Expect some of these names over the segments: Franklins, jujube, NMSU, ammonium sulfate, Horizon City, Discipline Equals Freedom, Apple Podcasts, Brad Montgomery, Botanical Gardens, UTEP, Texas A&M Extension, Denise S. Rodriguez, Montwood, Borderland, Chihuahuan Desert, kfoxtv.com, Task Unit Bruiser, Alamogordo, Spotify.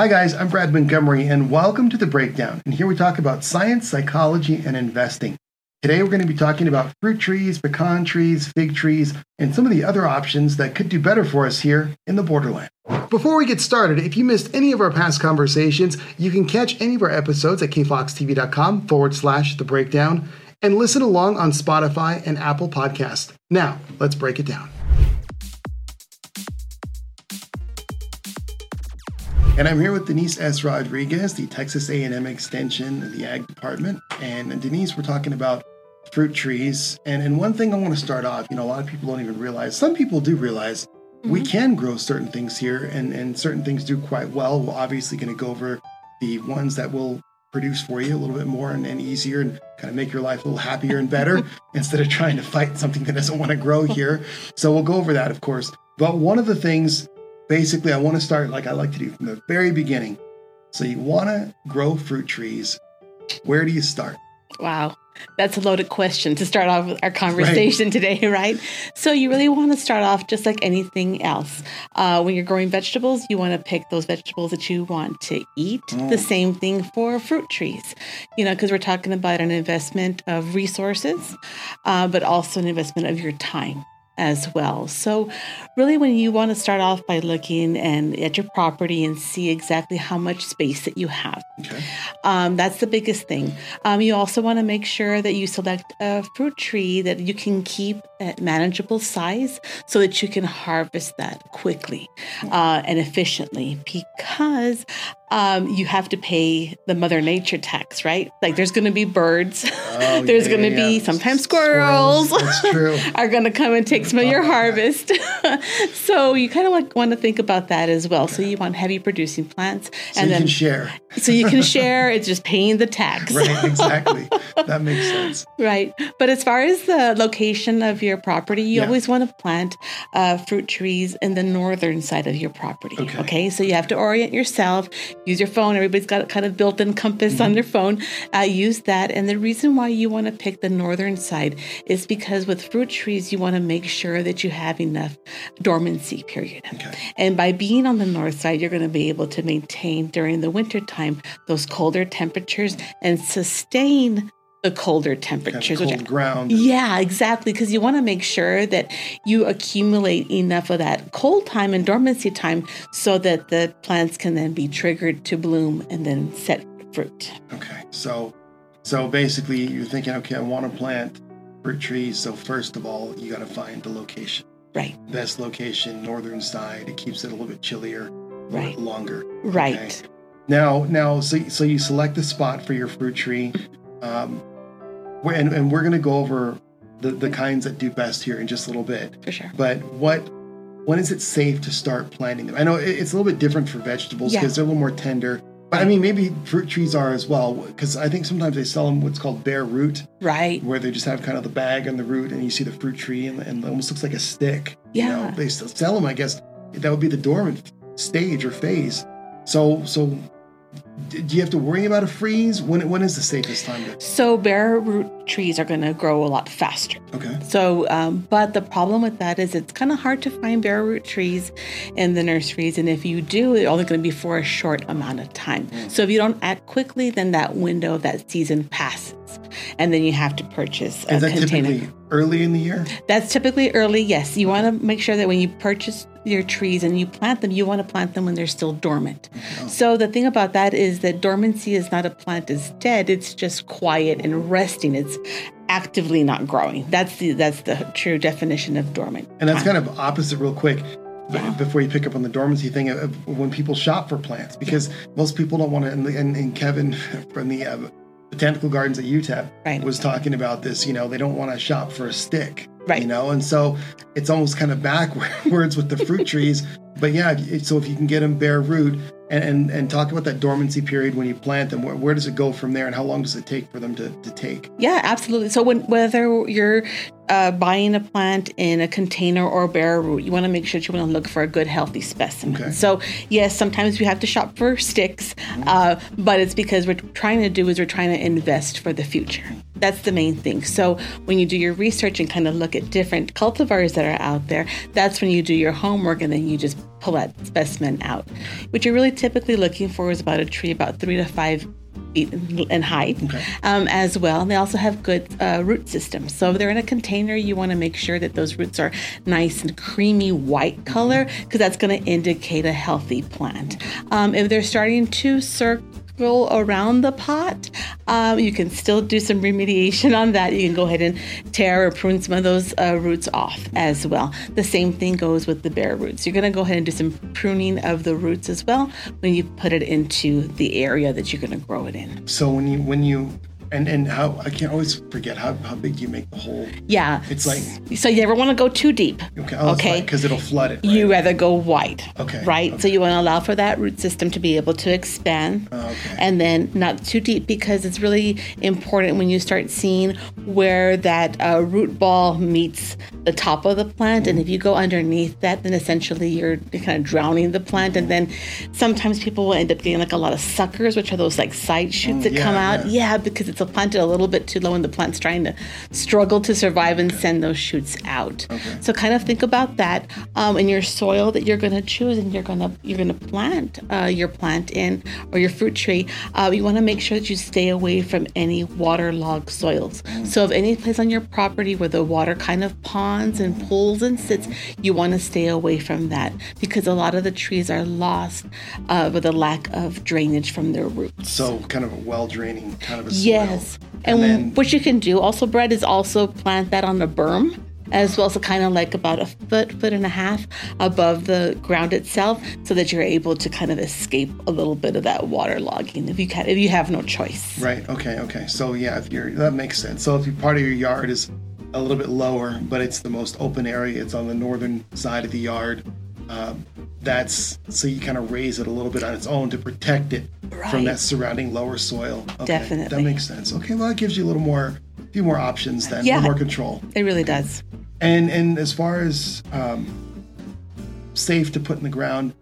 Hi guys, I'm Brad Montgomery and welcome to The Breakdown. And here we talk about science, psychology, and investing. Today we're going to be talking about fruit trees, pecan trees, fig trees, and some of the other options that could do better for us here in the borderland. Before we get started, if you missed any of our past conversations, you can catch any of our episodes at kfoxtv.com/The Breakdown and listen along on Spotify and Apple Podcasts. Now, let's break it down. And I'm here with Denise S. Rodriguez, the Texas A&M Extension of the Ag Department. And Denise, we're talking about fruit trees. And one thing I want to start off, a lot of people don't even realize, some people do realize we can grow certain things here and certain things do quite well. We're obviously going to go over the ones that will produce for you a little bit more and easier and kind of make your life a little happier and better instead of trying to fight something that doesn't want to grow here. So we'll go over that, of course. But one of the things basically, I want to start like I like to do from the very beginning. So you want to grow fruit trees. Where do you start? Wow. That's a loaded question to start off with our conversation today, right? So you really want to start off just like anything else. When you're growing vegetables, you want to pick those vegetables that you want to eat. The same thing for fruit trees, because we're talking about an investment of resources, but also an investment of your time as well. So really when you want to start off by looking at your property and see exactly how much space that you have. Okay. That's the biggest thing. You also want to make sure that you select a fruit tree that you can keep at manageable size so that you can harvest that quickly and efficiently because you have to pay the Mother Nature tax, right? Like there's going to be birds. Oh, there's going to be sometimes squirrels. That's true. Are going to come and take some of your harvest. So you kind of want to think about that as well. Okay. So you want heavy producing plants. So you can share. So you can share. It's just paying the tax. Right, exactly. That makes sense. Right. But as far as the location of your property, you always want to plant fruit trees in the northern side of your property. Okay? So you have to orient yourself. Use your phone. Everybody's got kind of built-in compass on their phone. Use that. And the reason why you want to pick the northern side is because with fruit trees, you want to make sure that you have enough dormancy period. Okay. And by being on the north side, you're going to be able to maintain during the wintertime those colder temperatures and sustain the colder temperatures. Kind of cold ground. Yeah, exactly. Because you want to make sure that you accumulate enough of that cold time and dormancy time so that the plants can then be triggered to bloom and then set fruit. Okay. So basically you're thinking, okay, I want to plant fruit trees. So first of all, you got to find the location. Right. Best location, northern side. It keeps it a little bit chillier, longer. Right. Okay? Now, so you select the spot for your fruit tree. And we're going to go over the kinds that do best here in just a little bit. For sure. But when is it safe to start planting them? I know it's a little bit different for vegetables because they're a little more tender. But I mean, maybe fruit trees are as well, because I think sometimes they sell them what's called bare root. Right. Where they just have kind of the bag and the root and you see the fruit tree and it almost looks like a stick. Yeah. They still sell them, I guess. That would be the dormant stage or phase. So do you have to worry about a freeze? When is the safest time? So bare root trees are going to grow a lot faster. Okay. So, but the problem with that is it's kind of hard to find bare root trees in the nurseries. And if you do, they're only going to be for a short amount of time. So if you don't act quickly, then that window of that season passes. And then you have to purchase a container. Typically early in the year? That's typically early, yes. You want to make sure that when you purchase your trees and you plant them, you want to plant them when they're still dormant. Oh. So the thing about that is that dormancy is not a plant is dead. It's just quiet and resting. It's actively not growing. That's the true definition of dormant. And that's kind of opposite real quick. Yeah. Before you pick up on the dormancy thing of when people shop for plants, because most people don't want to, and Kevin from the Botanical Gardens at UTEP was talking about this, they don't want to shop for a stick, and so it's almost kind of backwards with the fruit trees. But so if you can get them bare root and talk about that dormancy period when you plant them, where does it go from there and how long does it take for them to take? Yeah, absolutely. So whether you're buying a plant in a container or bare root, you want to make sure that you want to look for a good, healthy specimen. Okay. So yes, sometimes we have to shop for sticks, but it's because we're trying to invest for the future. That's the main thing. So when you do your research and kind of look at different cultivars that are out there, that's when you do your homework and then you just pull that specimen out. What you're really typically looking for is about a tree about 3 to 5 feet in height, okay, as well. And they also have good root systems. So if they're in a container, you want to make sure that those roots are nice and creamy white color, because that's going to indicate a healthy plant. If they're starting to circle around the pot, you can still do some remediation on that. You can go ahead and tear or prune some of those roots off as well. The same thing goes with the bare roots. You're going to go ahead and do some pruning of the roots as well when you put it into the area that you're going to grow it in. So when you and how, I can't always forget how big you make the hole. Yeah. It's like, so you never want to go too deep. Okay. Because it'll flood it. Right? You rather go wide. Okay. Right. Okay. So you want to allow for that root system to be able to expand. Okay. And then not too deep, because it's really important when you start seeing where that root ball meets the top of the plant. Mm-hmm. And if you go underneath that, then essentially you're kind of drowning the plant. Mm-hmm. And then sometimes people will end up getting like a lot of suckers, which are those like side shoots that come out. Yeah, because it's planted a little bit too low and the plant's trying to struggle to survive and send those shoots out. Okay. So kind of think about that in your soil that you're going to choose and you're going to plant your plant in, or your fruit tree. You want to make sure that you stay away from any waterlogged soils. So if any place on your property where the water kind of ponds and pools and sits, you want to stay away from that, because a lot of the trees are lost with a lack of drainage from their roots. So kind of a well draining kind of a soil. Yeah. Yes. And then, what you can do also, Brad, is also plant that on a berm as well, so kind of like about a foot and a half above the ground itself, so that you're able to kind of escape a little bit of that water logging if you have no choice. Right. Okay. So yeah, that makes sense. So if part of your yard is a little bit lower, but it's the most open area, it's on the northern side of the yard. That's so you kind of raise it a little bit on its own to protect it from that surrounding lower soil. Okay, definitely. That makes sense. Okay, well, it gives you a few more options then, a little more control. It really does. And as far as safe to put in the ground,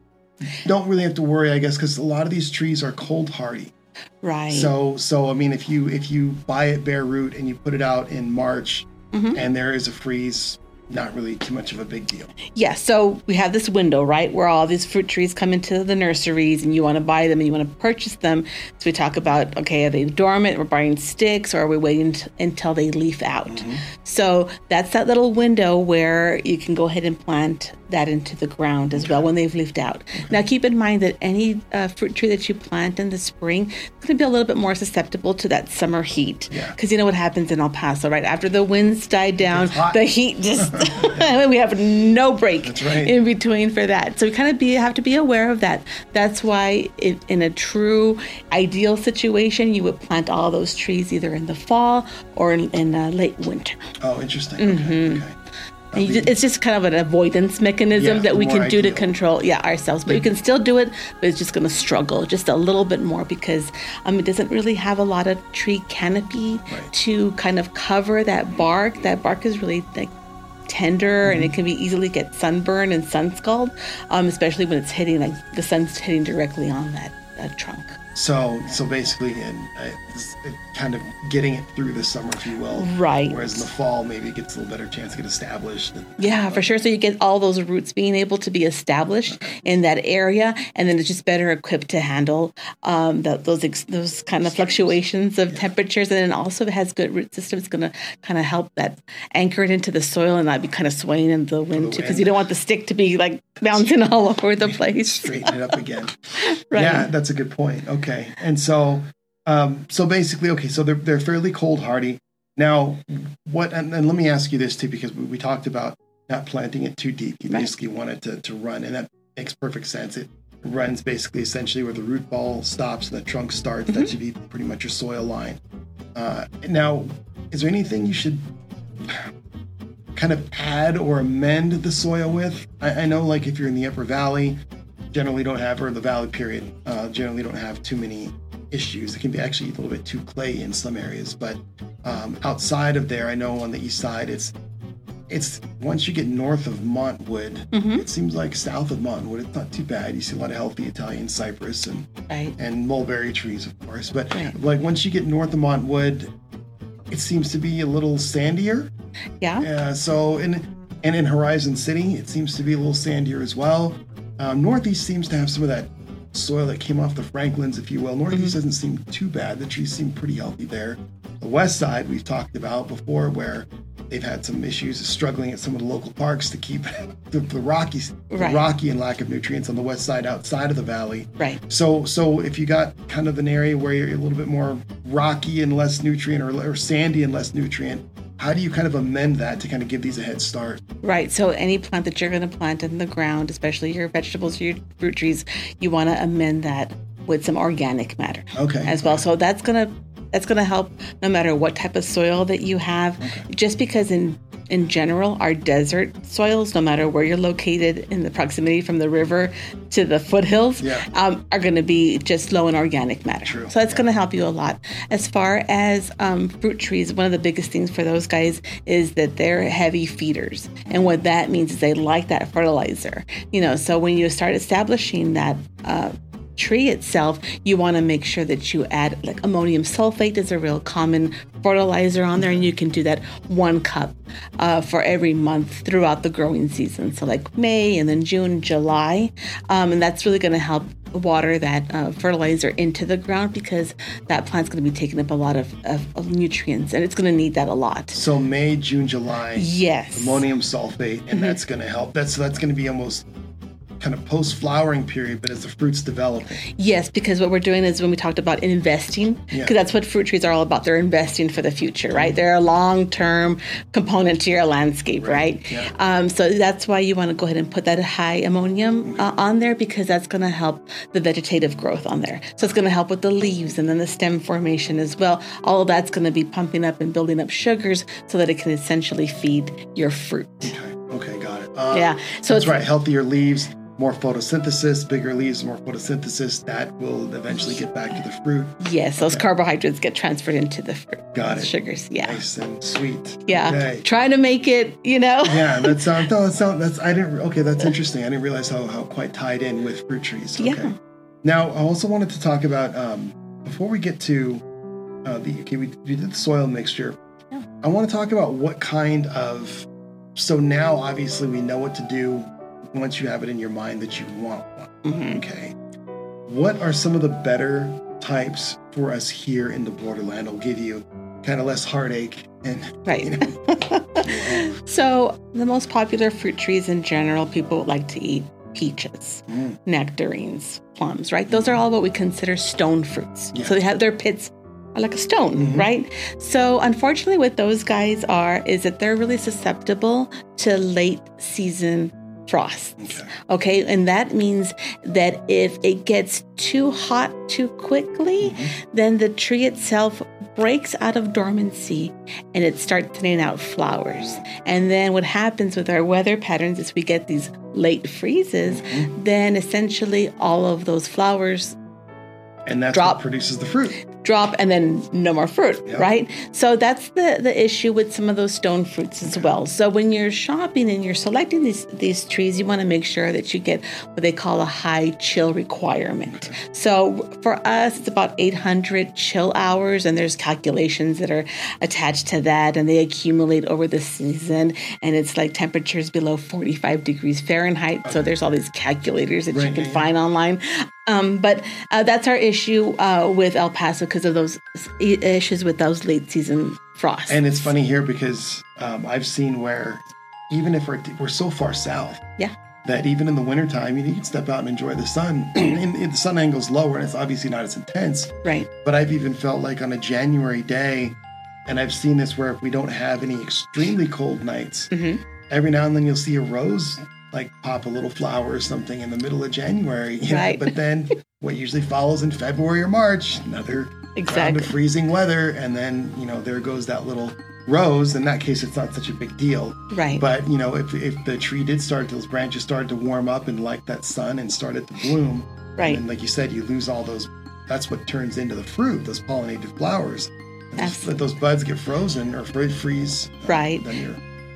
don't really have to worry, I guess, because a lot of these trees are cold hardy. Right. So I mean, if you buy it bare root and you put it out in March, and there is a freeze, not really too much of a big deal. Yeah, so we have this window, right, where all these fruit trees come into the nurseries, and you want to buy them and you want to purchase them. So we talk about, okay, are they dormant? We're buying sticks, or are we waiting until they leaf out? Mm-hmm. So that's that little window where you can go ahead and plant that into the ground as well when they've leafed out. Okay. Now, keep in mind that any fruit tree that you plant in the spring is going to be a little bit more susceptible to that summer heat. Because you know what happens in El Paso, right? After the winds die down, the heat just... we have no break in between for that. So we kind of have to be aware of that. That's why in a true ideal situation, you would plant all those trees either in the fall or in late winter. Oh, interesting. Okay. It's just kind of an avoidance mechanism that we can do to control ourselves. But you can still do it, but it's just going to struggle just a little bit more, because it doesn't really have a lot of tree canopy to kind of cover that bark. That bark is really thick, tender, and it can be easily get sunburned and sun scald, especially when it's hitting, like the sun's hitting directly on that trunk. So basically, it's kind of getting it through the summer, if you will. Right. Whereas in the fall, maybe it gets a little better chance to get established. For sure. So you get all those roots being able to be established in that area, and then it's just better equipped to handle those kind of fluctuations of temperatures. And then also it has good root system. It's going to kind of help that anchor it into the soil and not be kind of swaying in the wind, too, because you don't want the stick to be like bouncing all over the place. Straighten it up again. Right. Yeah, that's a good point. Okay. And so, basically, so they're fairly cold hardy. Now, and let me ask you this too, because we talked about not planting it too deep. You basically want it to run, and that makes perfect sense. It runs basically essentially where the root ball stops and the trunk starts. That should be pretty much your soil line. Now, is there anything you should kind of add or amend the soil with? I know, like if you're in the upper valley, generally don't have too many issues. It can be actually a little bit too clay in some areas, but outside of there, I know on the east side, it's once you get north of Montwood, it seems like south of Montwood, it's not too bad. You see a lot of healthy Italian cypress and mulberry trees, of course, but like once you get north of Montwood, it seems to be a little sandier. Yeah. So in Horizon City, it seems to be a little sandier as well. Northeast seems to have some of that soil that came off the Franklins, if you will. Northeast doesn't seem too bad. The trees seem pretty healthy there. The west side we've talked about before, where they've had some issues struggling at some of the local parks to keep the rocky and lack of nutrients on the west side outside of the valley. Right. So if you got kind of an area where you're a little bit more rocky and less nutrient, or sandy and less nutrient, how do you kind of amend that to kind of give these a head start? Right. So any plant that you're going to plant in the ground, especially your vegetables, your fruit trees, you want to amend that with some organic matter. Okay. As well. So that's going to help no matter what type of soil that you have. Okay. Just because in general, our desert soils, no matter where you're located in the proximity from the river to the foothills, are going to be just low in organic matter. True. So that's going to help you a lot. As far as fruit trees, one of the biggest things for those guys is that they're heavy feeders. And what that means is they like that fertilizer. You know, so when you start establishing that tree itself, you want to make sure that you add, like, ammonium sulfate is a real common fertilizer on there, and you can do that 1 cup for every month throughout the growing season, so like May and then June, July, and that's really going to help water that fertilizer into the ground, because that plant's going to be taking up a lot of nutrients, and it's going to need that a lot. So May, June, July, yes, ammonium sulfate, and that's going to help. That's going to be almost kind of post-flowering period, but as the fruit's developing. Yes, because what we're doing is, when we talked about investing, because that's what fruit trees are all about. They're investing for the future, right? They're a long-term component to your landscape, right? Yeah. So that's why you want to go ahead and put that high ammonium on there, because that's going to help the vegetative growth on there. So it's going to help with the leaves and then the stem formation as well. All of that's going to be pumping up and building up sugars so that it can essentially feed your fruit. Okay, got it. So that's right, healthier leaves. More photosynthesis, bigger leaves, more photosynthesis, that will eventually get back to the fruit. Yes, those carbohydrates get transferred into the fruit. Got it. Sugars, nice and sweet. Yeah, okay. Trying to make it, you know. Yeah, that's interesting. I didn't realize how quite tied in with fruit trees. Okay. Yeah. Now, I also wanted to talk about, before we get to we did the soil mixture. Yeah. I want to talk about what kind of, so now obviously we know what to do once you have it in your mind that you want one. Okay. What are some of the better types for us here in the borderland? I'll give you kind of less heartache. So the most popular fruit trees in general, people would like to eat peaches, nectarines, plums, right? Those are all what we consider stone fruits. Yeah. So they have their pits like a stone, right? So unfortunately what those guys is that they're really susceptible to late season frosts. Okay. And that means that if it gets too hot too quickly, then the tree itself breaks out of dormancy and it starts thinning out flowers. And then what happens with our weather patterns is we get these late freezes, then essentially all of those flowers what produces the fruit. Drop and then no more fruit, right? So that's the issue with some of those stone fruits as well. So when you're shopping and you're selecting these trees, you want to make sure that you get what they call a high chill requirement. So for us, it's about 800 chill hours, and there's calculations that are attached to that, and they accumulate over the season, and it's like temperatures below 45 degrees Fahrenheit. So there's all these calculators that you can find online. But that's our issue with El Paso, because of those issues with those late season frosts. And it's funny here because I've seen where even if we're so far south that even in the wintertime, you can step out and enjoy the sun. and the sun angle's lower and it's obviously not as intense. Right. But I've even felt like on a January day, and I've seen this where if we don't have any extremely cold nights, every now and then you'll see a rose like pop a little flower or something in the middle of January, you know? But then what usually follows in February or March, another round of freezing weather, and then there goes that little rose. In that case, it's not such a big deal, right? But if the tree did start, those branches started to warm up and like that sun and started to bloom, right? And like you said, you lose all those. That's what turns into the fruit, those pollinated flowers. Let those buds get frozen or freeze, right?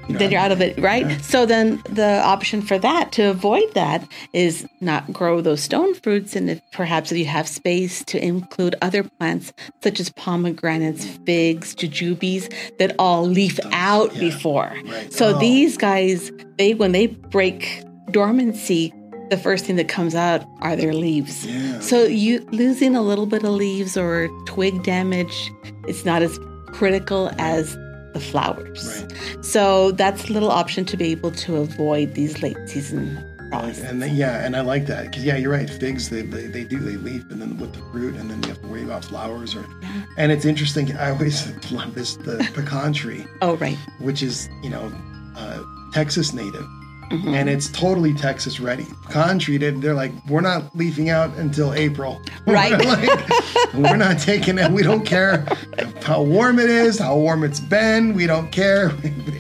Then you're out of it, right? Yeah. So then the option for that, to avoid that, is not grow those stone fruits, and if perhaps you have space, to include other plants such as pomegranates, figs, jujubes that all leaf out before. Right. So these guys, when they break dormancy, the first thing that comes out are their leaves. Yeah. So you losing a little bit of leaves or twig damage, it's not as critical as the flowers. Right. So that's a little option to be able to avoid these late season problems. And I like that because you're right. Figs, they leaf and then with the fruit, and then you have to worry about flowers. And it's interesting. I always love the pecan tree. Oh right, which is Texas native. Mm-hmm. And it's totally Texas ready. Pecan treated, they're like, we're not leafing out until April. Right. We're not taking it. We don't care how warm it is, how warm it's been. We don't care.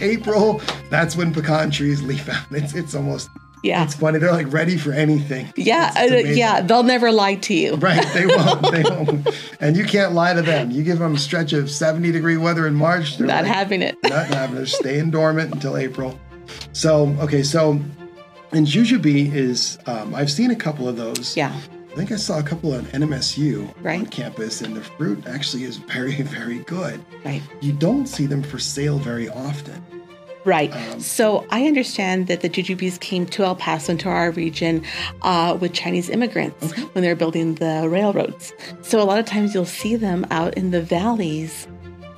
April, that's when pecan trees leaf out. It's almost... Yeah. It's funny. They're like ready for anything. Yeah. They'll never lie to you. Right. They won't. And you can't lie to them. You give them a stretch of 70-degree weather in March. They're not having it. Not having it. They're staying dormant until April. So and jujube is, I've seen a couple of those. Yeah. I think I saw a couple on NMSU on campus, and the fruit actually is very, very good. Right. You don't see them for sale very often. Right. So I understand that the jujubes came to El Paso and to our region with Chinese immigrants when they were building the railroads. So a lot of times you'll see them out in the valleys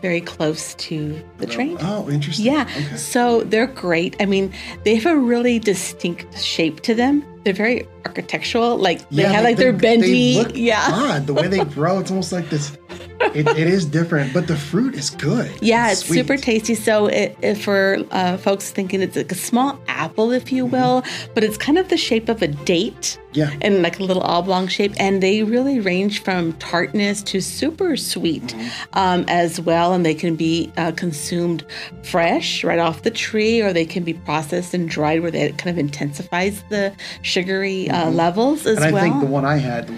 very close to the train. Oh, interesting. Yeah. Okay. So they're great. I mean, they have a really distinct shape to them. They're very architectural. They're bendy. They look odd. The way they grow, it's almost like this. It is different, but the fruit is good. Yeah, it's super tasty. So for folks thinking it's like a small apple, if you will, but it's kind of the shape of a date. Yeah. And like a little oblong shape. And they really range from tartness to super sweet as well. And they can be consumed fresh right off the tree, or they can be processed and dried where that kind of intensifies the sugary levels as well. And I think the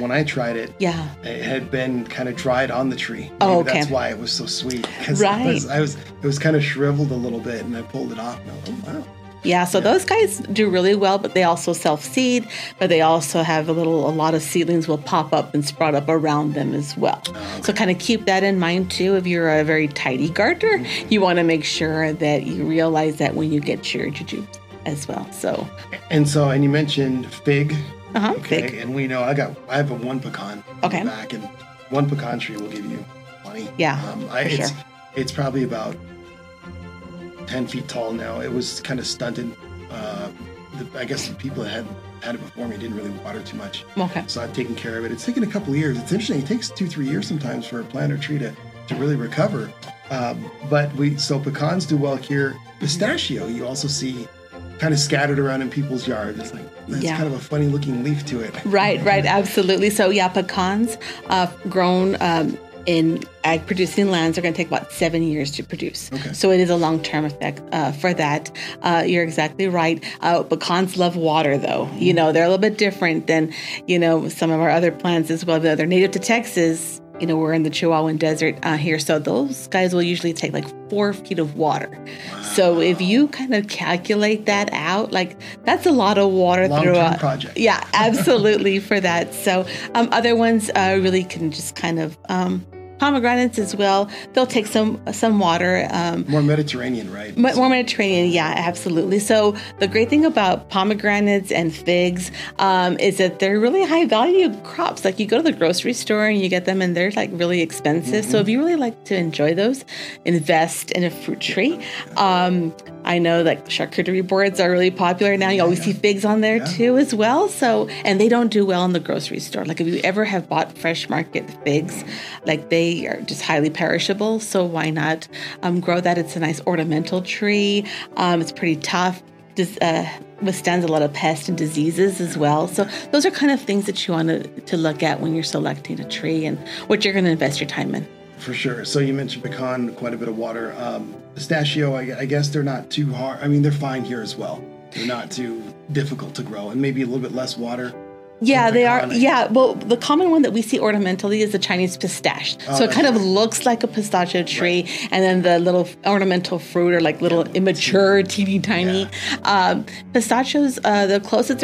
one I tried, yeah, it had been kind of dried on the tree. Oh, okay. That's why it was so sweet. Right. It was kind of shriveled a little bit, and I pulled it off and I was like, oh, wow. Yeah, so those guys do really well, but they also self-seed, but they also have a lot of seedlings will pop up and sprout up around them as well. Okay. So kind of keep that in mind too. If you're a very tidy gardener, you want to make sure that you realize that when you get your jujube as well. And you mentioned fig. Uh-huh. Okay. Fig. And we know I have a one pecan in the back, and one pecan tree will give you plenty. Yeah. It's probably about 10 feet tall now. It was kind of stunted. I guess the people that had it before me didn't really water too much. Okay. So I've taken care of it. It's taken a couple of years. It's interesting. It takes 2-3 years sometimes for a plant or tree to really recover. But pecans do well here. Pistachio, you also see kind of scattered around in people's yards. It's like, that's kind of a funny looking leaf to it. Right, absolutely. So pecans grown in ag-producing lands are going to take about 7 years to produce. Okay. So it is a long-term effect for that. You're exactly right. Pecans love water, though. Mm-hmm. They're a little bit different than, some of our other plants as well. They're native to Texas. We're in the Chihuahuan Desert here. So those guys will usually take 4 feet of water. Wow. So if you kind of calculate that out, that's a lot of water. Long-term project. Yeah, absolutely for that. So other ones really can just kind of... pomegranates as well. They'll take some water. More Mediterranean, right? More Mediterranean, yeah, absolutely. So the great thing about pomegranates and figs is that they're really high value crops. You go to the grocery store and you get them, and they're really expensive. Mm-hmm. So if you really like to enjoy those, invest in a fruit tree. I know charcuterie boards are really popular now. You always see figs on there too as well. So, and they don't do well in the grocery store. If you ever have bought fresh market figs, they are just highly perishable. So why not grow that? It's a nice ornamental tree. It's pretty tough. Withstands a lot of pests and diseases as well. So those are kind of things that you want to look at when you're selecting a tree and what you're going to invest your time in. For sure. So you mentioned pecan, quite a bit of water. Pistachio, I guess they're not too hard. I mean, they're fine here as well. They're not too difficult to grow, and maybe a little bit less water. Yeah, they are. Yeah. Well, the common one that we see ornamentally is the Chinese pistache. So it kind of looks like a pistachio tree. Right. And then the little ornamental fruit are little immature, teeny tiny. Yeah. Pistachios, the closest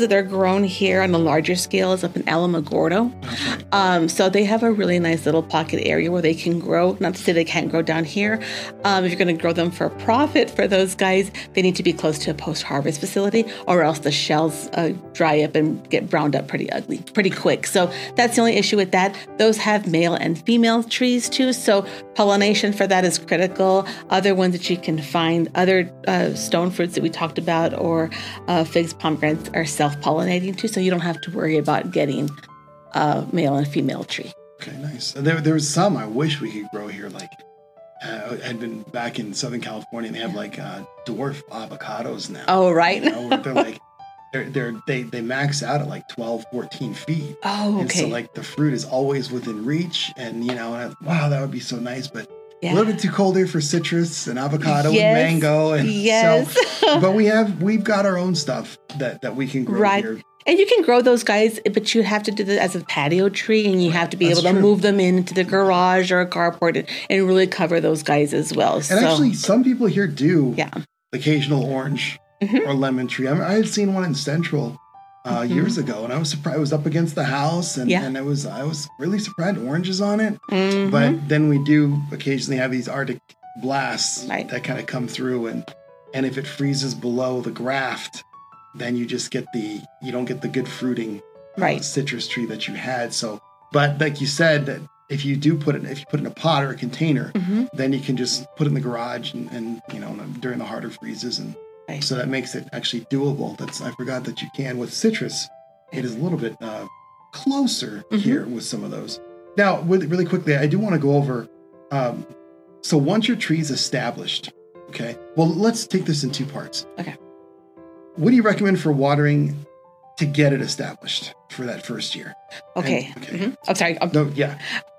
that they're grown here on a larger scale is up in Alamogordo. Okay. So they have a really nice little pocket area where they can grow. Not to say they can't grow down here. If you're going to grow them for profit for those guys, they need to be close to a post-harvest facility, or else the shells dry up and get browned up pretty quick. So that's the only issue with that. Those have male and female trees too, so pollination for that is critical. Other ones that you can find, other stone fruits that we talked about, or figs, pomegranates are self-pollinating too, so you don't have to worry about getting a male and female tree. Okay, nice. There was some I wish we could grow here. Like, I'd been back in Southern California, and they have like dwarf avocados now. Oh, right. You know, they're like they max out at like 12, 14 feet. Oh, okay. And so like the fruit is always within reach, and you know, and wow, that would be so nice, but. Yeah. A little bit too cold here for citrus and avocado and mango. And so, but we've got our own stuff that we can grow here. And you can grow those guys, but you have to do that as a patio tree, and you have to be able to move them into the garage or a carport and really cover those guys as well. And actually, some people here do occasional orange or lemon tree. I had seen one in Central years ago, and I was surprised. It was up against the house, and I was really surprised. Oranges on it, but then we do occasionally have these Arctic blasts that kind of come through, and if it freezes below the graft, then you just get you don't get the good fruiting citrus tree that you had. So, but like you said, if you put it in a pot or a container, then you can just put it in the garage, and you know, during the harder freezes and. Right. So that makes it actually doable. I forgot that you can with citrus. It is a little bit closer here with some of those. Now, really quickly, I do want to go over. So once your tree is established, okay. Well, let's take this in two parts. Okay. What do you recommend for watering to get it established for that first year? Okay. I'm sorry. Yeah.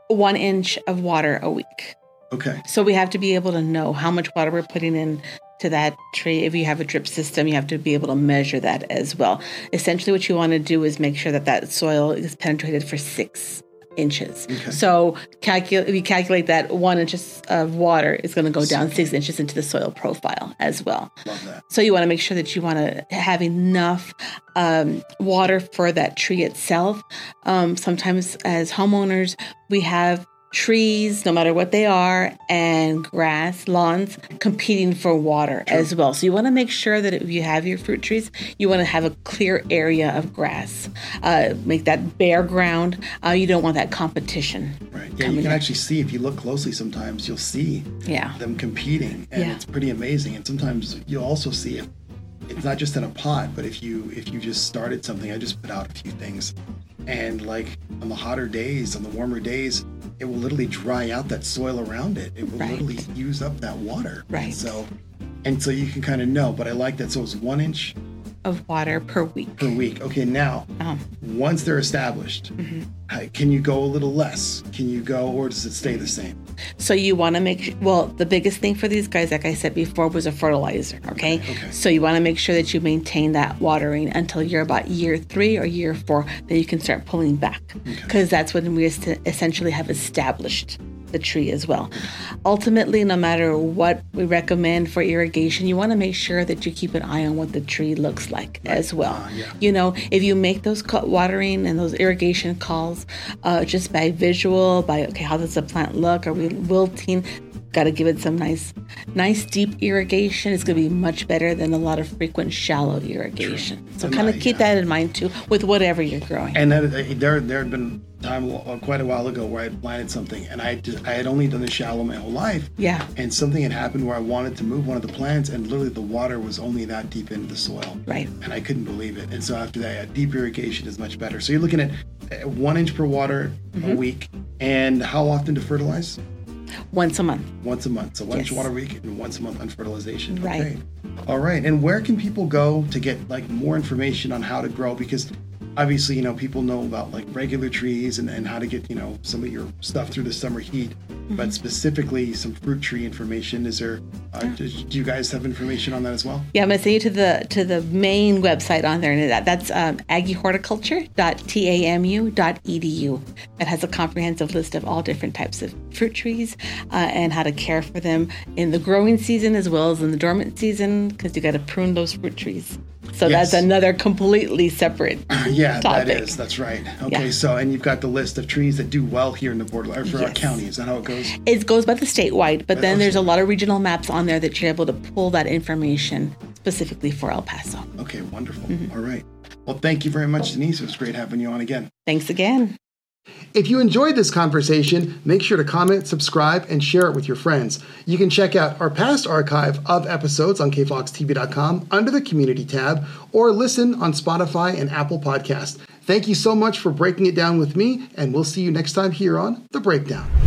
1 inch of water a week. Okay. So we have to be able to know how much water we're putting in to that tree. If you have a drip system, you have to be able to measure that as well. Essentially, what you want to do is make sure that soil is penetrated for 6 inches. Okay. So if you calculate that 1 inch of water is going to go down 6 inches into the soil profile as well. Love that. So you want to make sure that you want to have enough water for that tree itself. Sometimes as homeowners, we have trees, no matter what they are, and grass, lawns, competing for water as well. So you want to make sure that if you have your fruit trees, you want to have a clear area of grass. Make that bare ground. You don't want that competition. Right. Yeah, you can actually see, if you look closely sometimes, you'll see them competing. And it's pretty amazing. And sometimes you'll also see it. It's not just in a pot, but if you just started something, I just put out a few things. And like on the hotter days, on the warmer days, it will literally dry out that soil around it. It will literally use up that water. Right. And so you can kind of know, but I like that. So it's 1 inch of water per week. Okay. Now, once they're established, can you go a little less? Can you go, or does it stay the same? So you want to the biggest thing for these guys, like I said before, was a fertilizer. Okay. So you want to make sure that you maintain that watering until you're about year 3 or year 4, then you can start pulling back, because that's when we essentially have established the tree as well. Ultimately, no matter what we recommend for irrigation, you want to make sure that you keep an eye on what the tree looks like as well. You know, if you make those watering and those irrigation calls just by visual, how does the plant look? Are we wilting? Got to give it some nice deep irrigation. It's going to be much better than a lot of frequent shallow irrigation. True. So kind of keep that in mind too with whatever you're growing. And there had been time quite a while ago where I planted something, and I had only done the shallow my whole life. Yeah. And something had happened where I wanted to move one of the plants, and literally the water was only that deep into the soil. Right. And I couldn't believe it. And so after that, deep irrigation is much better. So you're looking at 1 inch per water a week. And how often to fertilize? Once a month. So 1 inch water a week and once a month on fertilization. Right. Okay. All right. And where can people go to get more information on how to grow? Because obviously, you know, people know about regular trees and how to get, you know, some of your stuff through the summer heat, but specifically some fruit tree information. Is there, do you guys have information on that as well? Yeah, I'm going to send you to the main website on there. And that's agriehorticulture.tamu.edu. That has a comprehensive list of all different types of fruit trees and how to care for them in the growing season as well as in the dormant season, because you got to prune those fruit trees. So yes. That's another completely separate topic. That is. That's right. Okay, yeah. So, and you've got the list of trees that do well here in the Borderland, for our county. Is that how it goes? It goes by the statewide, but then there's a lot of regional maps on there that you're able to pull that information specifically for El Paso. Okay, wonderful. Mm-hmm. All right. Well, thank you very much, Denise. It was great having you on again. Thanks again. If you enjoyed this conversation, make sure to comment, subscribe, and share it with your friends. You can check out our past archive of episodes on kfoxtv.com under the community tab, or listen on Spotify and Apple Podcasts. Thank you so much for breaking it down with me, and we'll see you next time here on The Breakdown.